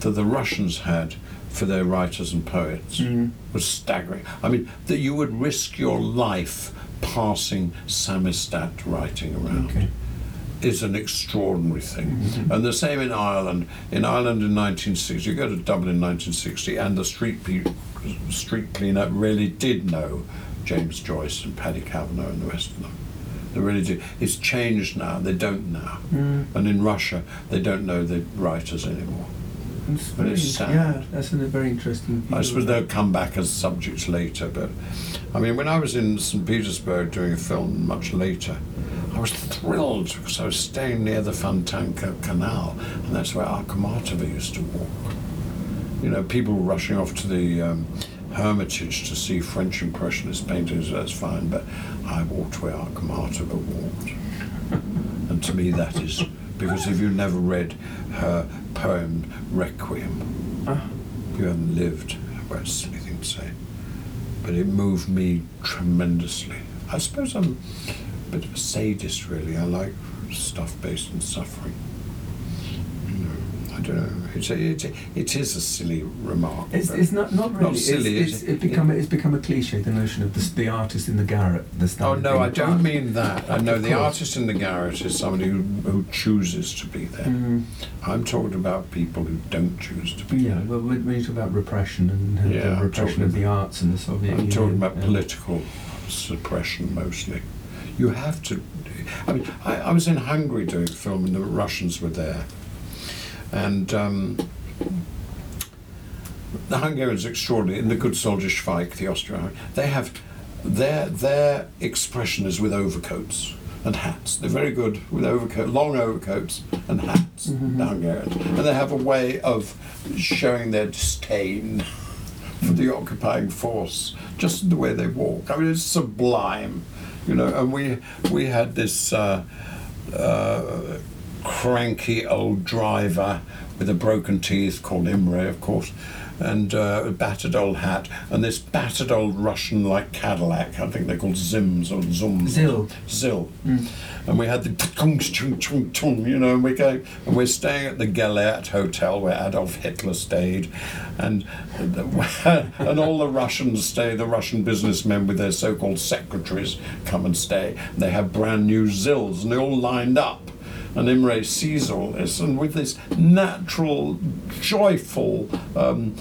that the Russians had for their writers and poets mm. was staggering. I mean, that you would risk your life passing samizdat writing around. Okay. Is an extraordinary thing. Mm-hmm. And the same in Ireland. In Ireland in nineteen sixty, you go to Dublin in nineteen sixty, and the street pe- street cleaner really did know James Joyce and Paddy Kavanagh and the rest of them. They really did. It's changed now. They don't now. Mm. And in Russia, they don't know the writers anymore. That's but it's sad. Yeah, that's a very interesting view. I suppose they'll come back as subjects later, but... I mean, when I was in Saint Petersburg doing a film much later, I was thrilled because I was staying near the Fontanka Canal, and that's where Akhmatova used to walk. You know, people were rushing off to the um, Hermitage to see French Impressionist paintings, that's fine, but I walked where Akhmatova walked. And to me that is, because if you never read her poem Requiem, uh. you haven't lived. Well, it's a silly thing to say. But it moved me tremendously. I suppose I'm... a bit of a sadist, really. I like stuff based on suffering. You know, I don't know. It's a, it, it is a silly remark. It's, it's not not really. Not silly. It's, it's, it's become it, it's become a cliche. The notion of the, the artist in the garret. The oh no, I don't mean that. I know the artist in the garret is somebody who, who chooses to be there. Mm. I'm talking about people who don't choose to be yeah, there. Yeah, well, when you talk about repression and uh, yeah, the repression of about, the arts and the Soviet I'm Union. I'm talking about yeah. political suppression mostly. You have to, I mean, I, I was in Hungary doing film and the Russians were there. And um, the Hungarians are extraordinary. In The Good Soldier Schweik, the Austro-Hungarian, they have, their their expression is with overcoats and hats. They're very good with overcoat, long overcoats and hats, mm-hmm. the Hungarians. And they have a way of showing their disdain for the occupying force, just the way they walk. I mean, it's sublime. You know, and we we had this uh, uh, cranky old driver with a broken teeth called Imre, of course, and uh, a battered old hat, and this battered old Russian-like Cadillac, I think they're called Zims or Zums. Zil. Zil. Mm. And we had the, you know, and we're going, and we're staying at the Gellert Hotel where Adolf Hitler stayed, and the, and all the Russians stay, the Russian businessmen with their so-called secretaries come and stay, and they have brand new Zils, and they're all lined up. And Imre sees all this, and with this natural, joyful um,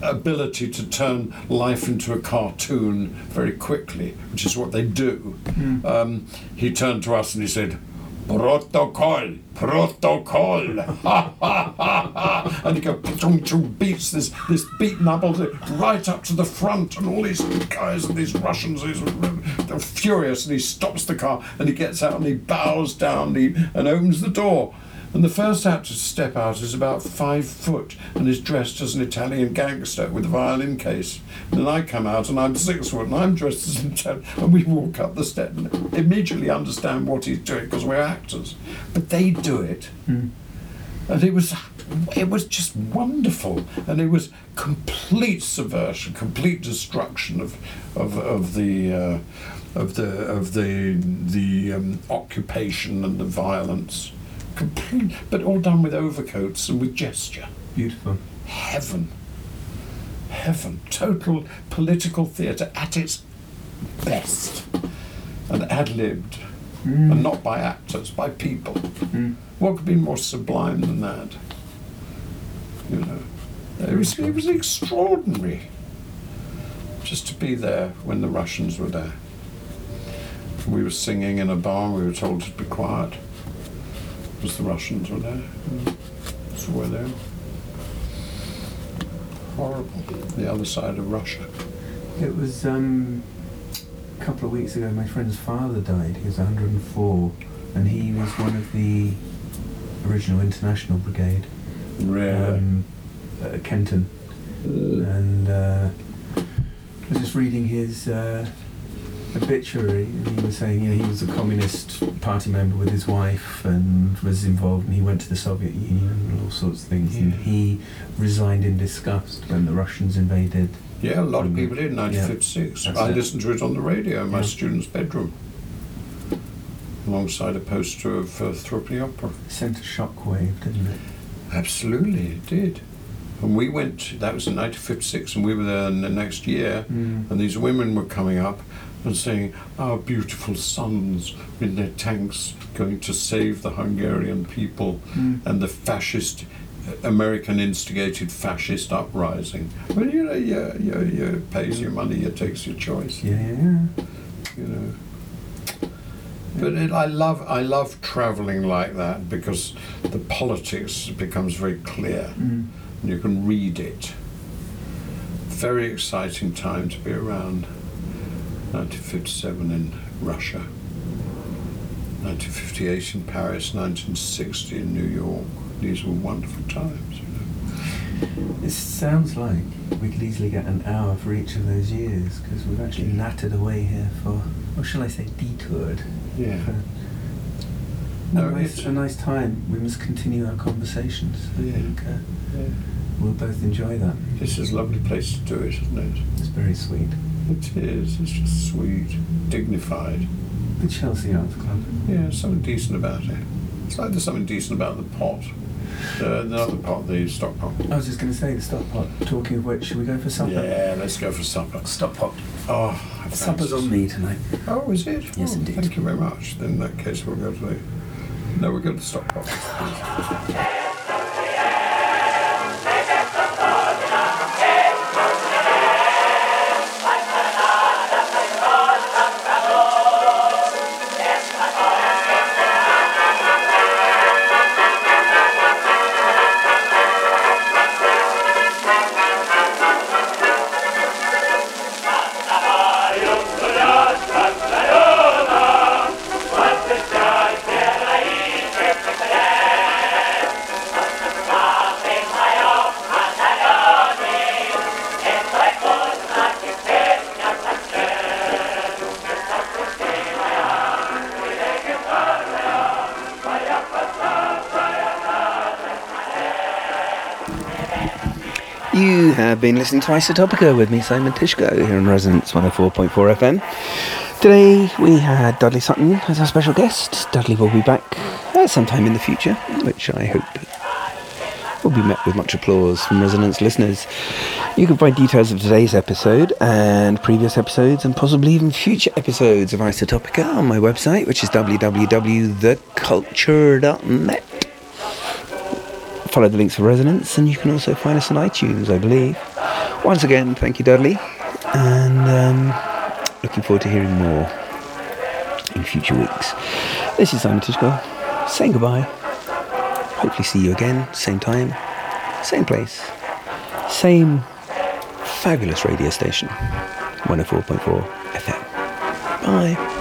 ability to turn life into a cartoon very quickly, which is what they do, mm. um, he turned to us and he said, "Protocol, protocol, ha ha ha ha!" And he goes, chung chung, beats this this beaten up right up to the front, and all these guys and these Russians, these, they're furious, and he stops the car, and he gets out, and he bows down, and, he, and opens the door. And the first actor to step out is about five foot and is dressed as an Italian gangster with a violin case. And then I come out and I'm six foot and I'm dressed as an Italian, and we walk up the step and immediately understand what he's doing because we're actors. But they do it. Mm. And it was, it was just wonderful. And it was complete subversion, complete destruction of, of, of the... Uh, of the, of the, the um, occupation and the violence. Complete, but all done with overcoats and with gesture. Beautiful. Heaven. Heaven. Total political theatre at its best. And ad-libbed. Mm. And not by actors, by people. Mm. What could be more sublime than that? You know, it was, it was extraordinary just to be there when the Russians were there. We were singing in a bar, we were told to be quiet. Because the Russians were there. That's where they were. Horrible. The other side of Russia. It was um, a couple of weeks ago, my friend's father died. He was one hundred and four, and he was one of the original International Brigade. Really? Um, at Kenton. Uh. And uh, I was just reading his... Uh, obituary, and he was saying, you know, he was a Communist Party member with his wife and was involved, and he went to the Soviet Union and all sorts of things, yeah. and he resigned in disgust when the Russians invaded. Yeah, a lot um, of people did in nineteen fifty-six. Yeah, I listened it. to it on the radio in my yeah. student's bedroom, alongside a poster of uh, Threepenny Opera. It sent a shockwave, didn't it? Absolutely, it did. And we went, that was in nineteen fifty-six, and we were there in the next year, mm. and these women were coming up and saying, our beautiful sons in their tanks going to save the Hungarian people mm. and the fascist, American-instigated fascist uprising. Well, you know, you, you, you pays your money, you takes your choice. Yeah, yeah, yeah. You know. But it, I love I love travelling like that because the politics becomes very clear. Mm. And you can read it. Very exciting time to be around. nineteen fifty-seven in Russia, nineteen fifty-eight in Paris, nineteen sixty in New York. These were wonderful times, you know. It sounds like we could easily get an hour for each of those years because we've actually nattered away here for, or shall I say, detoured. Yeah. For, No, it's a nice time. We must continue our conversations. I yeah. think uh, yeah. we'll both enjoy that. This is a lovely place to do it, isn't it? It's very sweet. It is. It's just sweet, dignified. The Chelsea Arts Club. Yeah, something decent about it. It's like there's something decent about the pot. Uh, not the pot, the stock pot. I was just going to say the stock pot. Talking of which, should we go for supper? Yeah, let's go for supper. Stock pot. Oh, I've supper's on me tonight. Oh, is it? Yes, oh, indeed. Thank you very much. Then in that case, we'll go to the. No, we're going to stop. I've been listening to Isotopica with me, Simon Tyszko, here on Resonance one oh four point four F M. Today we had Dudley Sutton as our special guest. Dudley will be back uh, sometime in the future, which I hope will be met with much applause from Resonance listeners. You can find details of today's episode and previous episodes and possibly even future episodes of Isotopica on my website, which is w w w dot the culture dot net. Follow the links for Resonance, and you can also find us on iTunes, I believe. Once again, thank you, Dudley, and um, looking forward to hearing more in future weeks. This is Simon Tyszko saying goodbye. Hopefully see you again, same time, same place, same fabulous radio station, one oh four point four F M. Bye.